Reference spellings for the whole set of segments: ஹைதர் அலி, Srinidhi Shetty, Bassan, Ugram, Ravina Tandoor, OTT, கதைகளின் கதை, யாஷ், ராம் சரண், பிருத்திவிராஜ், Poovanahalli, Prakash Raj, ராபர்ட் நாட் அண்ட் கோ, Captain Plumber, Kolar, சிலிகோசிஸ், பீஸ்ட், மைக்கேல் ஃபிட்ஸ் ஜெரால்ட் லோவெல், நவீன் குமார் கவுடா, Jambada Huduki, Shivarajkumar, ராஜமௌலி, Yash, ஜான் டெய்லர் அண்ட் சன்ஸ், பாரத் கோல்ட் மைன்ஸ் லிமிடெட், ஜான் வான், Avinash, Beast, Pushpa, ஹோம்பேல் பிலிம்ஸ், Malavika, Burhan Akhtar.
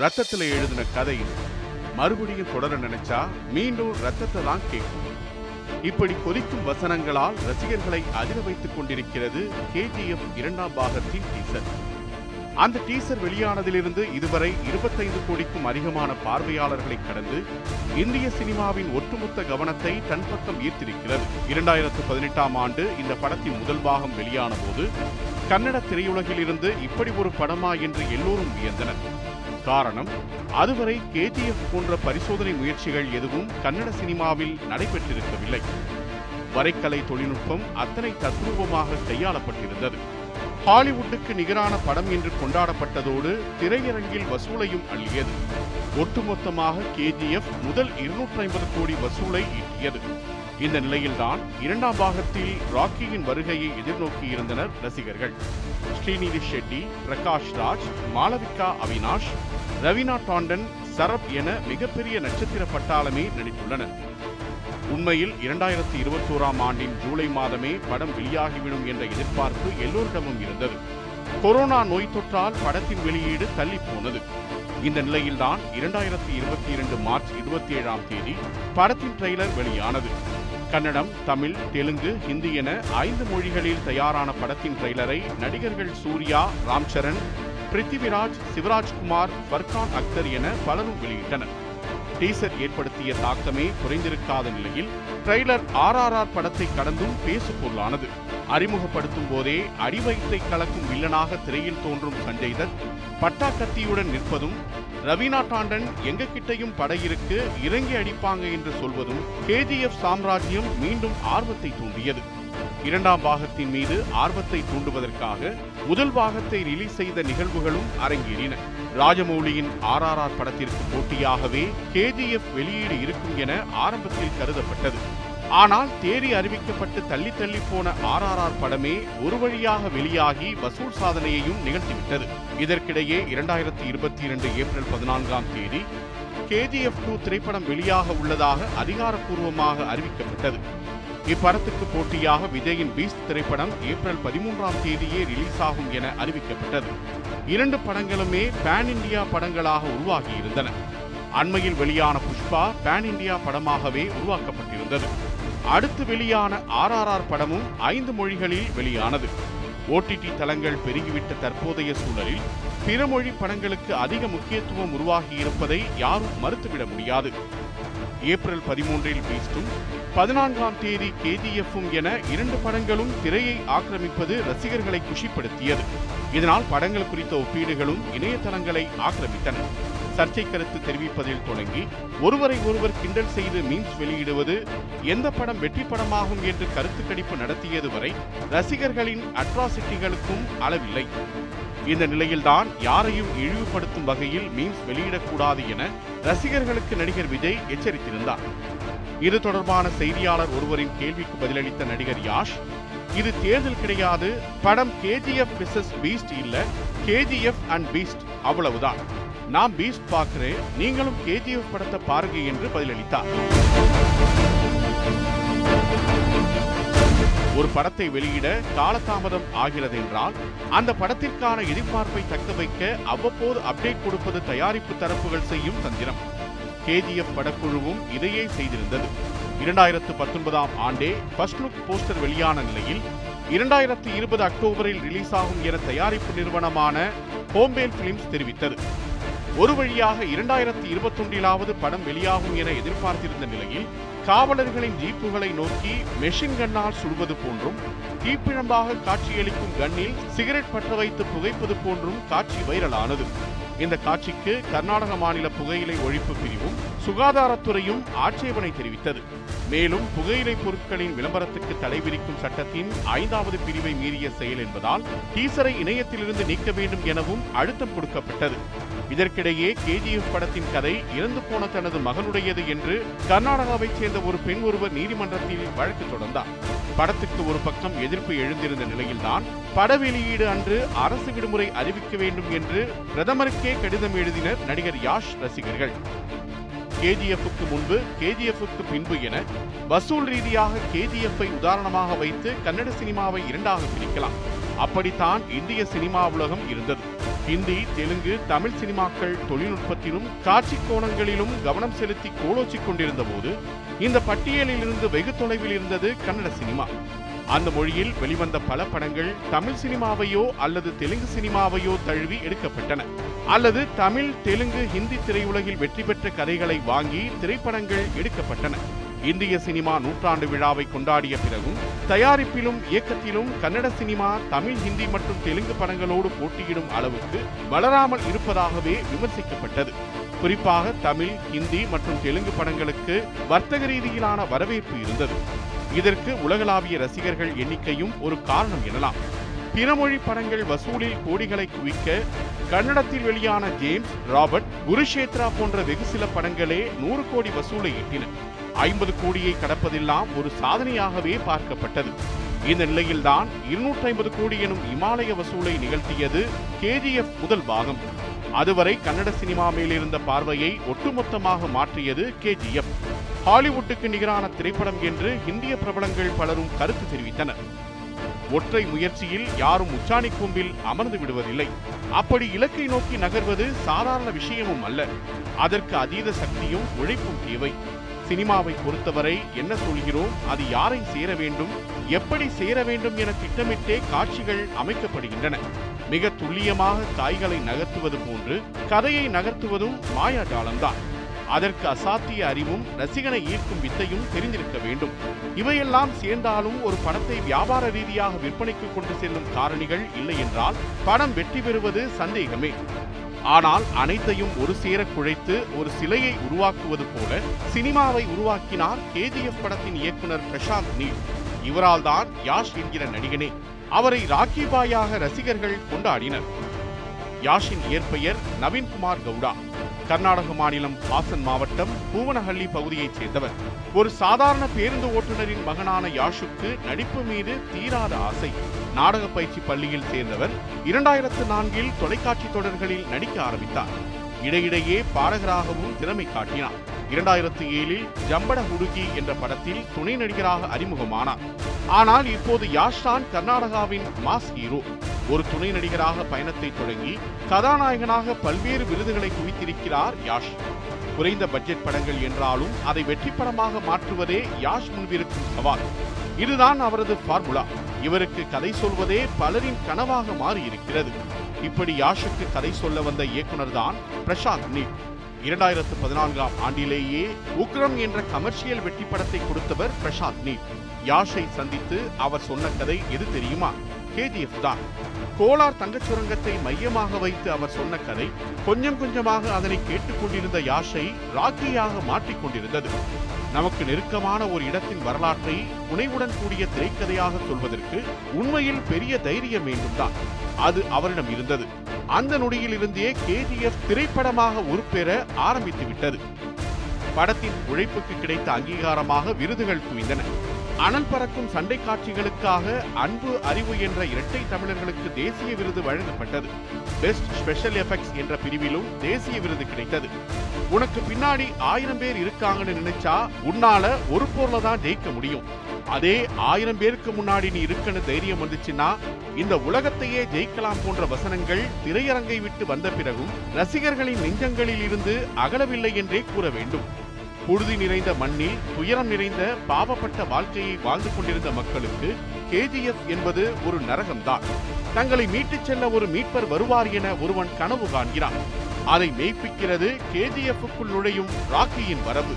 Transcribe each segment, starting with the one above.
ரத்தத்தில் எழுதின கதை மறுபடியும் தொடர நினைச்சா மீண்டும் ரத்தத்தை தான் கேட்கும். இப்படி கொதிக்கும் வசனங்களால் ரசிகர்களை அதிர வைத்துக் கொண்டிருக்கிறது கேஜிஎஃப் 2ஆம் பாகத்தின் டீசர். அந்த டீசர் வெளியானதிலிருந்து இதுவரை 25 கோடிக்கும் அதிகமான பார்வையாளர்களை கடந்து இந்திய சினிமாவின் ஒட்டுமொத்த கவனத்தை தன்பக்கம் ஈர்த்திருக்கிறது. 2018ஆம் ஆண்டு இந்த படத்தின் முதல் பாகம் வெளியான போது கன்னட திரையுலகில் இருந்து இப்படி ஒரு படமா என்று எல்லோரும் வியந்தனர். காரணம், அதுவரை கேஜிஎஃப் போன்ற பரிசோதனை முயற்சிகள் எதுவும் கன்னட சினிமாவில் நடைபெற்றிருக்கவில்லை. வரைகலை தொழில்நுட்பம் அத்தனை தத்ரூபமாக கையாளப்பட்டிருந்தது. ஹாலிவுட்டுக்கு நிகரான படம் என்று கொண்டாடப்பட்டதோடு திரையரங்கில் வசூலையும் அள்ளியது. ஒட்டுமொத்தமாக கேஜிஎஃப் முதல் 250 கோடி வசூலை ஈட்டியது. இந்த நிலையில்தான் 2ஆம் பாகத்தில் ராக்கியின் வருகையை எதிர்நோக்கியிருந்தனர் ரசிகர்கள். ஸ்ரீநிதி ஷெட்டி, பிரகாஷ் ராஜ், மாலவிகா, அவினாஷ், ரவீனா டாண்டன், சரத் என மிகப்பெரிய நட்சத்திர பட்டாளமே நடித்துள்ளனர். உண்மையில் 2021ஆம் ஆண்டின் ஜூலை மாதமே படம் வெளியாகிவிடும் என்ற எதிர்பார்ப்பு எல்லோரிடமும் இருந்தது. கொரோனா நோய் தொற்றால் படத்தின் வெளியீடு தள்ளி போனது. இந்த நிலையில்தான் 2022 மார்ச் 27ஆம் தேதி படத்தின் ட்ரெய்லர் வெளியானது. கன்னடம், தமிழ், தெலுங்கு, ஹிந்தி என 5 மொழிகளில் தயாரான படத்தின் ட்ரெய்லரை நடிகர்கள் சூர்யா, ராம் சரண், பிருத்திவிராஜ், சிவராஜ்குமார், பர்கான் அக்தர் என பலரும் வெளியிட்டனர். டீசர் ஏற்படுத்திய தாக்கமே குறைந்திருக்காத நிலையில் ட்ரெய்லர் RRR படத்தை கடந்தும் பேசுபொருளானது. அறிமுகப்படுத்தும் போதே அடிவயிற்றை கலக்கும் வில்லனாக திரையில் தோன்றும் சஞ்சய் தத் பட்டா கத்தியுடன் நிற்பதும், ரவீனா டாண்டன் எங்ககிட்டையும் படையிருக்கு இறங்கி அடிப்பாங்க என்று சொல்வதும் கேஜிஎஃப் சாம்ராஜ்யம் மீண்டும் ஆர்வத்தை தூண்டியது. 2ஆம் பாகத்தின் மீது ஆர்வத்தை தூண்டுவதற்காக முதல் பாகத்தை ரிலீஸ் செய்த நிகழ்வுகளும் அரங்கேறின. ராஜமௌலியின் RRR படத்திற்கு போட்டியாகவே கேஜிஎஃப் வெளியீடு இருக்கும் என ஆரம்பத்தில் கருதப்பட்டது. ஆனால் தேதி அறிவிக்கப்பட்டு தள்ளி போன RRR படமே ஒரு வழியாக வெளியாகி வசூல் சாதனையையும் நிகழ்த்திவிட்டது. இதற்கிடையே 2022 ஏப்ரல் 14ஆம் தேதி KGF 2 திரைப்படம் வெளியாக உள்ளதாக அதிகாரப்பூர்வமாக அறிவிக்கப்பட்டது. இப்படத்துக்கு போட்டியாக விஜயின் பீஸ்ட் திரைப்படம் ஏப்ரல் 13ஆம் தேதியே ரிலீஸ் ஆகும் என அறிவிக்கப்பட்டது. 2 படங்களுமே பேன் இண்டியா படங்களாக உருவாகியிருந்தன. அண்மையில் வெளியான புஷ்பா பேன் இண்டியா படமாகவே உருவாக்கப்பட்டிருந்தது. அடுத்து வெளியான RRR படமும் 5 மொழிகளில் வெளியானது. OTT தளங்கள் பெருகிவிட்ட தற்போதைய சூழலில் பிற மொழி படங்களுக்கு அதிக முக்கியத்துவம் உருவாகியிருப்பதை யாரும் மறுத்துவிட முடியாது. ஏப்ரல் 13இல் பீஸ்டும் 14ஆம் தேதி KGF-ம் என 2 படங்களும் திரையை ஆக்கிரமிப்பது ரசிகர்களை குஷிப்படுத்தியது. இதனால் படங்கள் குறித்த ஒப்பீடுகளும் இணையதளங்களை ஆக்கிரமித்தன. சர்ச்சை கருத்து தெரிவிப்பதில் தொடங்கி ஒருவரை ஒருவர் கிண்டல் செய்து மீம்ஸ் வெளியிடுவது, எந்த படம் வெற்றி படமாகும் என்று கருத்து கணிப்பு நடத்தியது வரை ரசிகர்களின் அட்ராசிட்டிகளுக்கும் அளவில்லை. இந்த நிலையில்தான் யாரையும் இழிவுபடுத்தும் வகையில் மீம்ஸ் வெளியிடக்கூடாது என ரசிகர்களுக்கு நடிகர் விஜய் எச்சரித்திருந்தார். இது தொடர்பான செய்தியாளர் ஒருவரின் கேள்விக்கு பதிலளித்த நடிகர் யாஷ், இது தேர்தல் கிடையாது, படம் KGF vs Beast இல்ல, KGF and Beast, அவ்வளவுதான். நான் பீஸ்ட் பார்க்கிறேன், நீங்களும் KGF படத்தை பாருங்க என்று பதிலளித்தார். ஒரு படத்தை வெளியிட காலதாமதம் ஆகிறது என்றால் அந்த படத்திற்கான எதிர்பார்ப்பை தக்க வைக்க அவ்வப்போது அப்டேட் கொடுப்பது தயாரிப்பு தரப்புகள் செய்யும் தந்திரம். KGF படக்குழுவும் இதையே செய்திருந்தது. 2019ஆம் ஆண்டே ஃபர்ஸ்ட் லுக் போஸ்டர் வெளியான நிலையில் 2020 அக்டோபரில் ரிலீஸ் ஆகும் என தயாரிப்பு நிறுவனமான ஹோம்பேல் பிலிம்ஸ் தெரிவித்தது. ஒரு வழியாக 2021லாவது படம் வெளியாகும் என எதிர்பார்த்திருந்த நிலையில் காவலர்களின் ஜீப்புகளை நோக்கி மெஷின் கண்ணால் சுடுவது போன்றும், தீப்பிழம்பாக காட்சியளிக்கும் கண்ணில் சிகரெட் பற்ற வைத்து புகைப்பது போன்றும் காட்சி வைரலானது. இந்த காட்சிக்கு கர்நாடக மாநில புகையிலை ஒழிப்பு பிரிவும் சுகாதாரத்துறையும் ஆட்சேபனை தெரிவித்தது. மேலும் புகையிலை பொருட்களின் விளம்பரத்துக்கு தடை விதிக்கும் சட்டத்தின் 5வது பிரிவை மீறிய செயல் என்பதால் டீசரை இணையத்திலிருந்து நீக்க வேண்டும் எனவும் அழுத்தம் கொடுக்கப்பட்டது. இதற்கிடையே KGF படத்தின் கதை இறந்து போன தனது மகனுடையது என்று கர்நாடகாவைச் சேர்ந்த ஒரு பெண் ஒருவர் நீதிமன்றத்தில் வழக்கு தொடர்ந்தார். படத்துக்கு ஒரு பக்கம் எதிர்ப்பு எழுந்திருந்த நிலையில்தான் பட வெளியீடு அன்று அரசு விடுமுறை அறிவிக்க வேண்டும் என்று பிரதமருக்கே கடிதம் எழுதினர் நடிகர் யாஷ் ரசிகர்கள். KGF-க்கு முன்பு, KGF-க்கு பின்பு என வசூல் ரீதியாக KGF-ஐ உதாரணமாக வைத்து கன்னட சினிமாவை 2ஆக பிரிக்கலாம். அப்படித்தான் இந்திய சினிமா உலகம் இருந்தது. ஹிந்தி, தெலுங்கு, தமிழ் சினிமாக்கள் தொழில்நுட்பத்திலும் காட்சி கோணங்களிலும் கவனம் செலுத்தி கோலோச்சிக் கொண்டிருந்த போது இந்த பட்டியலில் இருந்து வெகு தொலைவில் இருந்தது கன்னட சினிமா. அந்த மொழியில் வெளிவந்த பல படங்கள் தமிழ் சினிமாவையோ அல்லது தெலுங்கு சினிமாவையோ தழுவி எடுக்கப்பட்டன. அல்லது தமிழ், தெலுங்கு, ஹிந்தி திரையுலகில் வெற்றி பெற்ற கதைகளை வாங்கி திரைப்படங்கள் எடுக்கப்பட்டன. இந்திய சினிமா நூற்றாண்டு விழாவை கொண்டாடிய பிறகும் தயாரிப்பிலும் இயக்கத்திலும் கன்னட சினிமா தமிழ், ஹிந்தி மற்றும் தெலுங்கு படங்களோடு போட்டியிடும் அளவுக்கு வளராமல் இருப்பதாகவே விமர்சிக்கப்பட்டது. குறிப்பாக தமிழ், ஹிந்தி மற்றும் தெலுங்கு படங்களுக்கு வர்த்தக ரீதியிலான வரவேற்பு இருந்தது. இதற்கு உலகளாவிய ரசிகர்கள் எண்ணிக்கையும் ஒரு காரணம் எனலாம். பிற மொழி படங்கள் வசூலில் கோடிகளை குவிக்க கன்னடத்தில் வெளியான ஜேம்ஸ், ராபர்ட், குருஷேத்ரா போன்ற வெகு சில படங்களே 100 கோடி வசூலை எட்டின. 50 கோடியை கடப்பதெல்லாம் ஒரு சாதனையாகவே பார்க்கப்பட்டது. இந்த நிலையில்தான் 250 கோடி எனும் இமாலய வசூலை நிகழ்த்தியது KGF முதல் பாகம். அதுவரை கன்னட சினிமா மேலிருந்த பார்வையை ஒட்டுமொத்தமாக மாற்றியது KGF. ஹாலிவுட்டுக்கு நிகரான திரைப்படம் என்று இந்திய பிரபலங்கள் பலரும் கருத்து தெரிவித்தனர். ஒற்றை முயற்சியில் யாரும் உச்சாணி கூம்பில் அமர்ந்து விடுவதில்லை. அப்படி இலக்கை நோக்கி நகர்வது சாதாரண விஷயமும் அல்ல. அதற்கு அதீத சக்தியும் உழைப்பும் தேவை. சினிமாவை பொறுத்தவரை என்ன சொல்கிறோம், அது யாரை சேர வேண்டும், எப்படி சேர வேண்டும் என திட்டமிட்டே காட்சிகள் அமைக்கப்படுகின்றன. மிக துல்லியமாக காய்களை நகர்த்துவது போன்று கதையை நகர்த்துவதும் மாயாஜாலம்தான். அதற்கு அசாத்திய அறிவும் ரசிகனை ஈர்க்கும் வித்தையும் தெரிந்திருக்க வேண்டும். இவையெல்லாம் சேர்ந்தாலும் ஒரு படத்தை வியாபார ரீதியாக விற்பனைக்கு கொண்டு செல்லும் காரணிகள் இல்லை என்றால் படம் வெற்றி பெறுவது சந்தேகமே. ஆனால் அனைத்தையும் ஒரு சேர குழைத்து ஒரு சிலையை உருவாக்குவது போல சினிமாவை உருவாக்கினார் KGF படத்தின் இயக்குனர் பிரசாந்த் நீல். இவரால் தான் யாஷ் என்கிற நடிகனே. அவரை ராக்கி பாயாக ரசிகர்கள் கொண்டாடினர். யாஷின் இயற்பெயர் நவீன் குமார் கவுடா. கர்நாடக மாநிலம் பாசன் மாவட்டம் பூவனஹள்ளி பகுதியைச் சேர்ந்தவர். ஒரு சாதாரண பேருந்து ஓட்டுநரின் மகனான யாஷுக்கு நடிப்பு மீது தீராத ஆசை. நாடக பயிற்சி பள்ளியில் சேர்ந்தவர் 2004 தொலைக்காட்சி தொடர்களில் நடிக்க ஆரம்பித்தார். இடையிடையே பாடகராகவும் திறமை காட்டினார். 2007 ஜம்பட ஹுடுகி என்ற படத்தில் துணை நடிகராக அறிமுகமானார். ஆனால் இப்போது யாஷ் தான் கர்நாடகாவின் மாஸ் ஹீரோ. ஒரு துணை நடிகராக பயணத்தை தொடங்கி கதாநாயகனாக பல்வேறு விருதுகளை குவித்திருக்கிறார் யாஷ். குறைந்த பட்ஜெட் படங்கள் என்றாலும் அதை வெற்றி படமாக மாற்றுவதே யாஷ் முன்விருக்கும் சவால். இதுதான் அவரது ஃபார்முலா. இவருக்கு கதை சொல்வதே பலரின் கனவாக மாறியிருக்கிறது. இப்படி யாஷுக்கு கதை சொல்ல வந்த இயக்குனர் தான் பிரசாந்த் நீல். 2014ஆம் ஆண்டிலேயே உக்ரம் என்ற கமர்ஷியல் வெற்றி படத்தை கொடுத்தவர் பிரசாந்த் நீல். யாஷை சந்தித்து அவர் சொன்ன கதை எது தெரியுமா? KGF தான். கோலார் தங்கச் சுரங்கத்தை மையமாக வைத்து அவர் சொன்ன கதை கொஞ்சம் கொஞ்சமாக அதனை கேட்டுக்கொண்டிருந்த யாஷை ராக்கியாக மாற்றிக்கொண்டிருந்தது. நமக்கு நெருக்கமான ஒரு இடத்தின் வரலாற்றை புனைவுடன் கூடிய திரைக்கதையாக சொல்வதற்கு உண்மையில் பெரிய தைரியம் வேண்டும் தான். அது அவரிடம் இருந்தது. அந்த நொடியிலிருந்தே KGF திரைப்படமாக உருப்பெற ஆரம்பித்து விட்டது. படத்தின் உழைப்புக்கு கிடைத்த அங்கீகாரமாக விருதுகள் குவிந்தன. அனல் பறக்கும் சண்டை காட்சிகளுக்காக அன்பு, அறிவு என்ற இரட்டை தமிழர்களுக்கு தேசிய விருது வழங்கப்பட்டது. பெஸ்ட் ஸ்பெஷல் எஃபெக்ட்ஸ் என்ற பிரிவிலும் தேசிய விருது கிடைத்தது. உனக்கு பின்னாடி 1000 பேர் இருக்காங்கன்னு நினைச்சா உன்னால ஒரு பொருளை தான் ஜெயிக்க முடியும். அதே 1000 பேருக்கு முன்னாடி நீ இருக்கன்னு தைரியம் வந்துச்சுன்னா இந்த உலகத்தையே ஜெயிக்கலாம் போன்ற வசனங்கள் திரையரங்கை விட்டு வந்த பிறகும் ரசிகர்களின் நெஞ்சங்களில் இருந்து அகலவில்லை என்றே கூற வேண்டும். புழுதி நிறைந்த மண்ணில் துயரம் நிறைந்த பாவப்பட்ட வாழ்க்கையை வாழ்ந்து கொண்டிருந்த மக்களுக்கு KGF என்பது ஒரு நரகம்தான். தங்களை மீட்டுச் செல்ல ஒரு மீட்பர் வருவார் என ஒருவன் கனவு காண்கிறான். அதை மெய்ப்பிக்கிறது KGFக்குள் நுழையும் ராக்கியின் வரவு.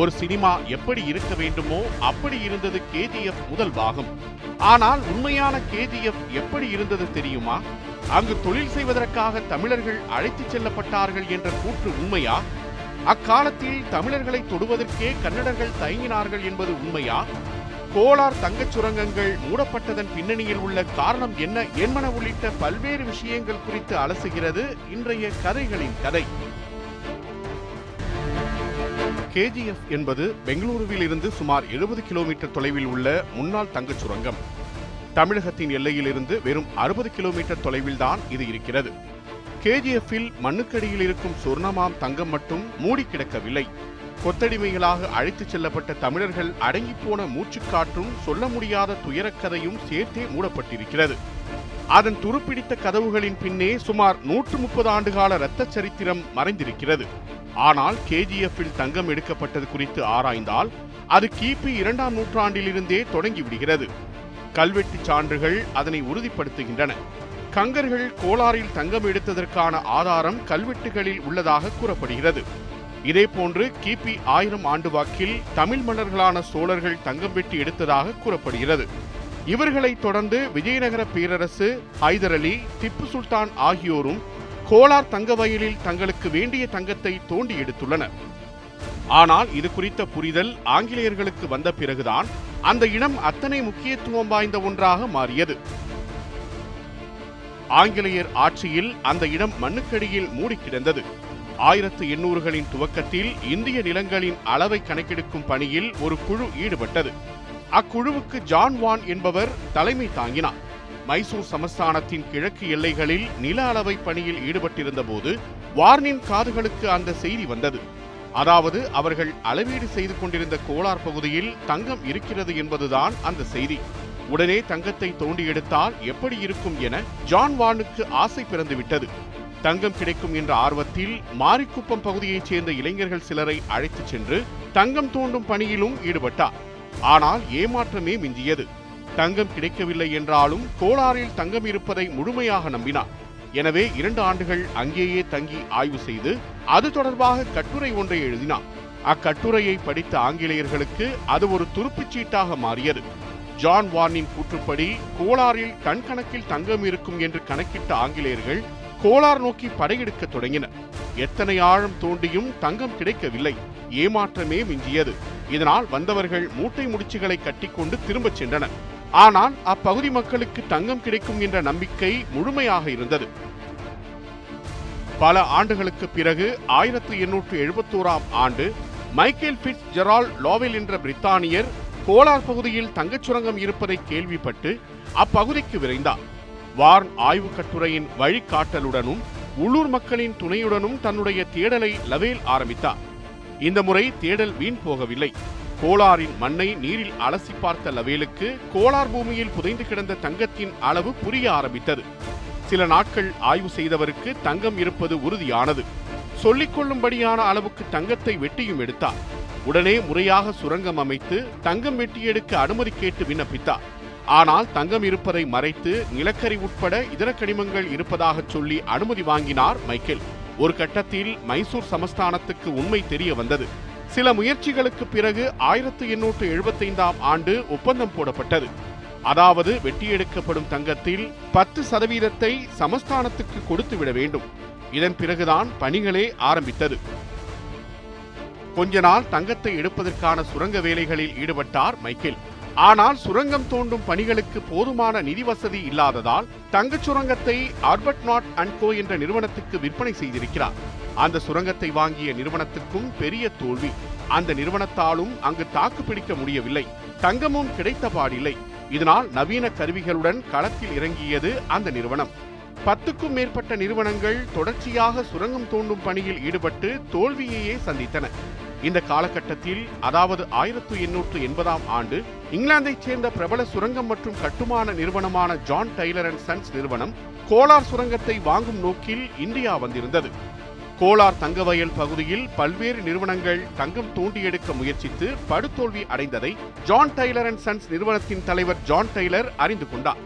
ஒரு சினிமா எப்படி இருக்க வேண்டுமோ அப்படி இருந்தது KGF முதல் பாகம். ஆனால் உண்மையான KGF எப்படி இருந்தது தெரியுமா? அங்கு தொழில் செய்வதற்காக தமிழர்கள் அழைத்துச் செல்லப்பட்டார்கள் என்ற கூற்று உண்மையா? அக்காலத்தில் தமிழர்களை தொடுவதற்கே கன்னடர்கள் தயங்கினார்கள் என்பது உண்மையா? கோலார் தங்கச் சுரங்கங்கள் மூடப்பட்டதன் பின்னணியில் உள்ள காரணம் என்ன என்பன உள்ளிட்ட பல்வேறு விஷயங்கள் குறித்து அலசுகிறது இன்றைய கதைகளின் கதை. KGF என்பது பெங்களூருவில் இருந்து சுமார் 70 கிலோமீட்டர் தொலைவில் உள்ள முன்னாள் தங்கச் சுரங்கம். தமிழகத்தின் எல்லையிலிருந்து வெறும் 60 கிலோமீட்டர் தொலைவில் தான் இது இருக்கிறது. KGF-இல் மண்ணுக்கடியில் இருக்கும் சொர்ணமாம் தங்கம் மட்டும் மூடி கிடக்கவில்லை. கொத்தடிமைகளாக அழைத்துச் செல்லப்பட்ட தமிழர்கள் அடங்கிப்போன மூச்சுக்காற்றும் சொல்ல முடியாத துயரக்கதையும் சேர்த்தே மூடப்பட்டிருக்கிறது. அதன் துருப்பிடித்த கதவுகளின் பின்னே சுமார் 130 ஆண்டுகால இரத்த சரித்திரம் மறைந்திருக்கிறது. ஆனால் கேஜிஎஃப்பில் தங்கம் எடுக்கப்பட்டது குறித்து ஆராய்ந்தால் அது கிபி 2ஆம் நூற்றாண்டிலிருந்தே தொடங்கிவிடுகிறது. கல்வெட்டு சான்றுகள் அதனை உறுதிப்படுத்துகின்றன. கங்கர்கள் கோலாரில் தங்கம் எடுத்ததற்கான ஆதாரம் கல்வெட்டுகளில் உள்ளதாக கூறப்படுகிறது. இதேபோன்று கிபி 1000 ஆண்டு வாக்கில் தமிழ் மன்னர்களான சோழர்கள் தங்கம் வெட்டி எடுத்ததாக கூறப்படுகிறது. இவர்களைத் தொடர்ந்து விஜயநகர பேரரசு, ஹைதர் அலி, திப்பு சுல்தான் ஆகியோரும் கோலார் தங்க வயலில் தங்களுக்கு வேண்டிய தங்கத்தை தோண்டி எடுத்துள்ளனர். ஆனால் இது குறித்த புரிதல் ஆங்கிலேயர்களுக்கு வந்த பிறகுதான் அந்த இனம் அத்தனை முக்கியத்துவம் வாய்ந்த ஒன்றாக மாறியது. ஆங்கிலேயர் ஆட்சியில் அந்த இடம் மண்ணுக்கடியில் மூடி கிடந்தது. 1800களின் துவக்கத்தில் இந்திய நிலங்களின் அளவை கணக்கெடுக்கும் பணியில் ஒரு குழு ஈடுபட்டது. அக்குழுவுக்கு ஜான் வான் என்பவர் தலைமை தாங்கினார். மைசூர் சமஸ்தானத்தின் கிழக்கு எல்லைகளில் நில அளவை பணியில் ஈடுபட்டிருந்த போது வார்னின் காதுகளுக்கு அந்த செய்தி வந்தது. அதாவது அவர்கள் அளவீடு செய்து கொண்டிருந்த கோலார் பகுதியில் தங்கம் இருக்கிறது என்பதுதான் அந்த செய்தி. உடனே தங்கத்தை தோண்டி எடுத்தால் எப்படி இருக்கும் என ஜான் வானுக்கு ஆசை பிறந்துவிட்டது. தங்கம் கிடைக்கும் என்ற ஆர்வத்தில் மாரிக்குப்பம் பகுதியைச் சேர்ந்த இளைஞர்கள் சிலரை அழைத்துச் சென்று தங்கம் தோண்டும் பணியிலும் ஈடுபட்டார். ஆனால் ஏமாற்றமே மிஞ்சியது. தங்கம் கிடைக்கவில்லை என்றாலும் கோலாரில் தங்கம் இருப்பதை முழுமையாக நம்பினார். எனவே 2 ஆண்டுகள் அங்கேயே தங்கி ஆய்வு செய்து அது தொடர்பாக கட்டுரை ஒன்றை எழுதினார். அக்கட்டுரையை படித்த ஆங்கிலேயர்களுக்கு அது ஒரு துருப்புச்சீட்டாக மாறியது. ஜான் வார்னின் கூற்றுப்படி கோலாரில் டன் கணக்கில் தங்கம் இருக்கும் என்று கணக்கிட்ட ஆங்கிலேயர்கள் கோலார் நோக்கி படையெடுக்க தொடங்கினர். எத்தனை ஆழம் தோண்டியும் தங்கம் கிடைக்கவில்லை. ஏமாற்றமே மிஞ்சியது. இதனால் வந்தவர்கள் மூட்டை முடிச்சுகளை கட்டிக்கொண்டு திரும்பச் சென்றனர். ஆனால் அப்பகுதி மக்களுக்கு தங்கம் கிடைக்கும் என்ற நம்பிக்கை முழுமையாக இருந்தது. பல ஆண்டுகளுக்கு பிறகு 1871ஆம் ஆண்டு மைக்கேல் ஃபிட்ஸ் ஜெரால்ட் லோவெல் என்ற பிரித்தானியர் கோலார் பகுதியில் தங்கச் சுரங்கம் இருப்பதை கேள்விப்பட்டு அப்பகுதிக்கு விரைந்தார். வார்ன் ஆய்வு கட்டுரையின் வழிகாட்டலுடனும் உள்ளூர் மக்களின் துணையுடனும் தன்னுடைய தேடலை லவேல் ஆரம்பித்தார். இந்த முறை தேடல் வீண் போகவில்லை. கோலாரின் மண்ணை நீரில் அலசி பார்த்த லவேலுக்கு கோலார் பூமியில் புதைந்து கிடந்த தங்கத்தின் அளவு புரிய ஆரம்பித்தது. சில நாட்கள் ஆய்வு செய்தவருக்கு தங்கம் இருப்பது உறுதியானது. சொல்லிக்கொள்ளும்படியான அளவுக்கு தங்கத்தை வெட்டியும் எடுத்தார். உடனே முறையாக சுரங்கம் அமைத்து தங்கம் வெட்டியெடுக்க அனுமதி கேட்டு விண்ணப்பித்தார். ஆனால் தங்கம் இருப்பதை மறைத்து நிலக்கரி உட்பட இதர கனிமங்கள் இருப்பதாக சொல்லி அனுமதி வாங்கினார் மைக்கேல். ஒரு கட்டத்தில் மைசூர் சமஸ்தானத்துக்கு உண்மை தெரிய வந்தது. சில முயற்சிகளுக்கு பிறகு 1875ஆம் ஆண்டு ஒப்பந்தம் போடப்பட்டது. அதாவது வெட்டியெடுக்கப்படும் தங்கத்தில் 10% சமஸ்தானத்துக்கு கொடுத்துவிட வேண்டும். இதன் பிறகுதான் பணிகளே ஆரம்பித்தது. கொஞ்ச நாள் தங்கத்தை எடுப்பதற்கான சுரங்க வேலைகளில் ஈடுபட்டார் மைக்கேல். ஆனால் சுரங்கம் தோண்டும் பணிகளுக்கு போதுமான நிதி வசதி இல்லாததால் தங்கச் சுரங்கத்தை ராபர்ட் நாட் அண்ட் கோ என்ற நிறுவனத்துக்கு விற்பனை செய்திருக்கிறார். அந்த சுரங்கத்தை வாங்கிய நிறுவனத்துக்கும் பெரிய தோல்வி. அந்த நிறுவனத்தாலும் அங்கு தாக்கு பிடிக்க முடியவில்லை. தங்கமும் கிடைத்த பாடில்லை. இதனால் நவீன கருவிகளுடன் களத்தில் இறங்கியது அந்த நிறுவனம். 10க்கும் மேற்பட்ட நிறுவனங்கள் தொடர்ச்சியாக சுரங்கம் தோண்டும் பணியில் ஈடுபட்டு தோல்வியையே சந்தித்தன. இந்த காலகட்டத்தில், அதாவது 1880ஆம் ஆண்டு, இங்கிலாந்தைச் சேர்ந்த பிரபல சுரங்கம் மற்றும் கட்டுமான நிறுவனமான ஜான் டெய்லர் அண்ட் சன்ஸ் நிறுவனம் கோலார் சுரங்கத்தை வாங்கும் நோக்கில் இந்தியா வந்திருந்தது. கோலார் தங்கவயல் பகுதியில் பல்வேறு நிறுவனங்கள் தங்கம் தோண்டியெடுக்க முயற்சித்து படுதோல்வி அடைந்ததை ஜான் டெய்லர் அண்ட் சன்ஸ் நிறுவனத்தின் தலைவர் ஜான் டெய்லர் அறிந்து கொண்டார்.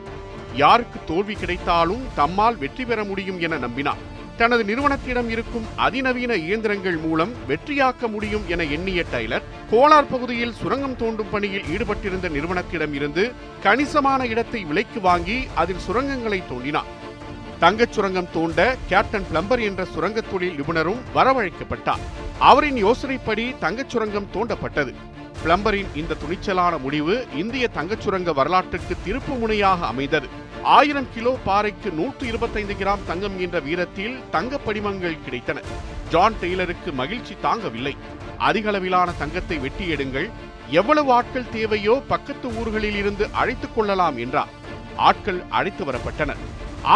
யாருக்கு தோல்வி கிடைத்தாலும் தம்மால் வெற்றி பெற முடியும் என நம்பினார். தனது நிறுவனத்திடம் இருக்கும் அதிநவீன இயந்திரங்கள் மூலம் வெற்றியாக்க முடியும் என எண்ணிய டெய்லர் கோலார் பகுதியில் சுரங்கம் தோண்டும் பணியில் ஈடுபட்டிருந்த நிறுவனத்திடம் இருந்து கணிசமான இடத்தை விலைக்கு வாங்கி அதில் சுரங்கங்களை தோண்டினார். தங்கச் சுரங்கம் தோண்ட கேப்டன் பிளம்பர் என்ற சுரங்க தொழில் நிபுணரும் வரவழைக்கப்பட்டார். அவரின் யோசனைப்படி தங்கச் சுரங்கம் தோண்டப்பட்டது. பிளம்பரின் இந்த துணிச்சலான முடிவு இந்திய தங்கச் சுரங்க வரலாற்றுக்கு திருப்பு முனையாக அமைந்தது. 1000 கிலோ பாறைக்கு 125 கிராம் தங்கம் என்ற வீரத்தில் தங்க படிமங்கள் கிடைத்தன. ஜான் டெய்லருக்கு மகிழ்ச்சி தாங்கவில்லை. அதிகளவிலான தங்கத்தை வெட்டியெடுங்கள், எவ்வளவு ஆட்கள் தேவையோ பக்கத்து ஊர்களில் இருந்து அழைத்துக் கொள்ளலாம் என்றார். ஆட்கள் அழைத்து வரப்பட்டனர்.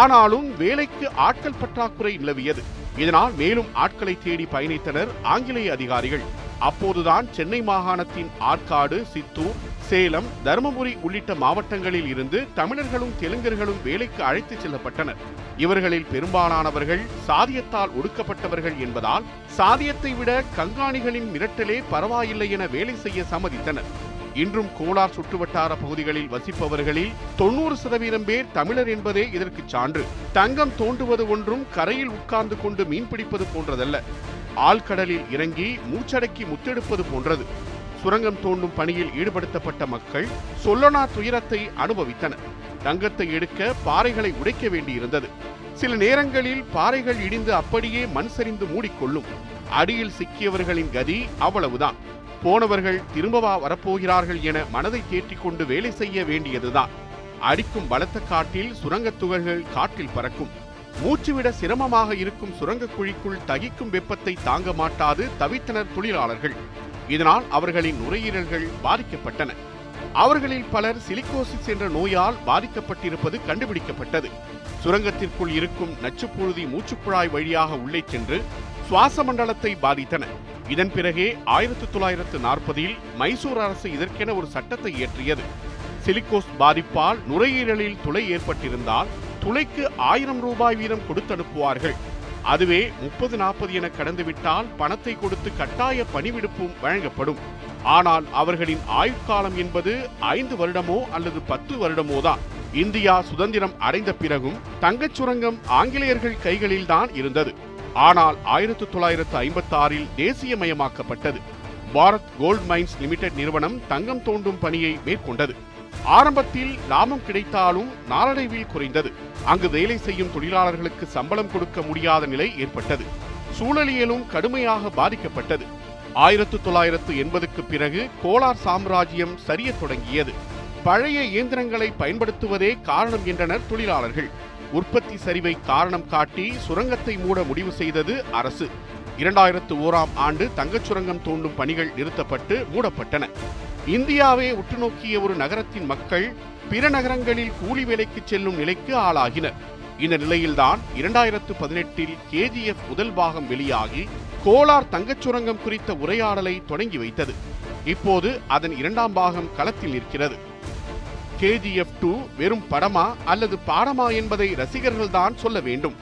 ஆனாலும் வேலைக்கு ஆட்கள் பற்றாக்குறை நிலவியது. இதனால் மேலும் ஆட்களை தேடி பயணித்தனர் ஆங்கிலேய அதிகாரிகள். அப்போதுதான் சென்னை மாகாணத்தின் ஆற்காடு, சித்தூர், சேலம், தருமபுரி உள்ளிட்ட மாவட்டங்களில் இருந்து தமிழர்களும் தெலுங்கர்களும் வேலைக்கு அழைத்துச் செல்லப்பட்டனர். இவர்களில் பெரும்பாலானவர்கள் சாதியத்தால் ஒடுக்கப்பட்டவர்கள் என்பதால் சாதியத்தை விட கங்காணிகளின் மிரட்டலே பரவாயில்லை என வேலை செய்ய சம்மதித்தனர். இன்றும் கோலார் சுற்றுவட்டார பகுதிகளில் வசிப்பவர்களில் 90% பேர் தமிழர் என்பதே இதற்கு சான்று. தங்கம் தோண்டுவது ஒன்றும் கரையில் உட்கார்ந்து கொண்டு மீன்பிடிப்பது போன்றதல்ல. ஆழ்கடலில் இறங்கி மூச்சடக்கி முத்தெடுப்பது போன்றது. சுரங்கம் தோண்டும் பணியில் ஈடுபடுத்தப்பட்ட மக்கள் சொல்லனா துயரத்தை அனுபவித்தனர். தங்கத்தை எடுக்க பாறைகளை உடைக்க வேண்டியிருந்தது. சில நேரங்களில் பாறைகள் இடிந்து அப்படியே மண் சரிந்து மூடிக்கொள்ளும். அடியில் சிக்கியவர்களின் கதி அவ்வளவுதான். போனவர்கள் திரும்பவா வரப்போகிறார்கள் என மனதை தேற்றிக் கொண்டு வேலை செய்ய வேண்டியதுதான். அடிக்கும் பலத்த காட்டில் சுரங்கத் துகள்கள் காற்றில் பறக்கும். மூச்சுவிட சிரமமாக இருக்கும் சுரங்கக் குழிக்குள் தகிக்கும் வெப்பத்தை தாங்க மாட்டாது தவித்தனர் தொழிலாளர்கள். இதனால் அவர்களின் நுரையீரல்கள் பாதிக்கப்பட்டன. அவர்களில் பலர் சிலிகோசிஸ் என்ற நோயால் பாதிக்கப்பட்டிருப்பது கண்டுபிடிக்கப்பட்டது. சுரங்கத்திற்குள் இருக்கும் நச்சுப்புழுதி மூச்சுக்குழாய் வழியாக உள்ளே சென்று சுவாச மண்டலத்தை பாதித்தன. இதன் பிறகே 1940 மைசூர் அரசு இதற்கென ஒரு சட்டத்தை இயற்றியது. சிலிகோஸ் பாதிப்பால் நுரையீரலில் துளை ஏற்பட்டிருந்தால் துளைக்கு ₹1000 வீதம் கொடுத்து அனுப்புவார்கள். அதுவே 30-40 என கடந்துவிட்டால் பணத்தை கொடுத்து கட்டாய பணிவிடுப்பும் வழங்கப்படும். ஆனால் அவர்களின் ஆயுட்காலம் என்பது 5 வருடமோ அல்லது 10 வருடமோதான். இந்தியா சுதந்திரம் அடைந்த பிறகும் தங்கச் சுரங்கம் ஆங்கிலேயர்கள் கைகளில்தான் இருந்தது. ஆனால் 1956 தேசியமயமாக்கப்பட்டது. பாரத் கோல்ட் மைன்ஸ் லிமிடெட் நிறுவனம் தங்கம் தோண்டும் பணியை மேற்கொண்டது. ஆரம்பத்தில் லாபம் கிடைத்தாலும் நாளடைவில் குறைந்தது. அங்கு வேலை செய்யும் தொழிலாளர்களுக்கு சம்பளம் கொடுக்க முடியாத நிலை ஏற்பட்டது. சூழலியலும் கடுமையாக பாதிக்கப்பட்டது. 1980 பிறகு கோலார் சாம்ராஜ்யம் சரிய தொடங்கியது. பழைய இயந்திரங்களை பயன்படுத்துவதே காரணம் என்றனர் தொழிலாளர்கள். உற்பத்தி சரிவை காரணம் காட்டி சுரங்கத்தை மூட முடிவு செய்தது அரசு. 2001 தங்கச் சுரங்கம் தோண்டும் பணிகள் நிறுத்தப்பட்டு மூடப்பட்டன. இந்தியாவை உற்றுநோக்கிய ஒரு நகரத்தின் மக்கள் பிற நகரங்களில் கூலி வேலைக்கு செல்லும் நிலைக்கு ஆளாகினர். இந்த நிலையில்தான் 2018 KGF முதல் பாகம் வெளியாகி கோலார் தங்கச் சுரங்கம் குறித்த உரையாடலை தொடங்கி வைத்தது. இப்போது அதன் 2ஆம் பாகம் களத்தில் நிற்கிறது. KGF 2 வெறும் படமா அல்லது பாடமா என்பதை ரசிகர்கள்தான் சொல்ல வேண்டும்.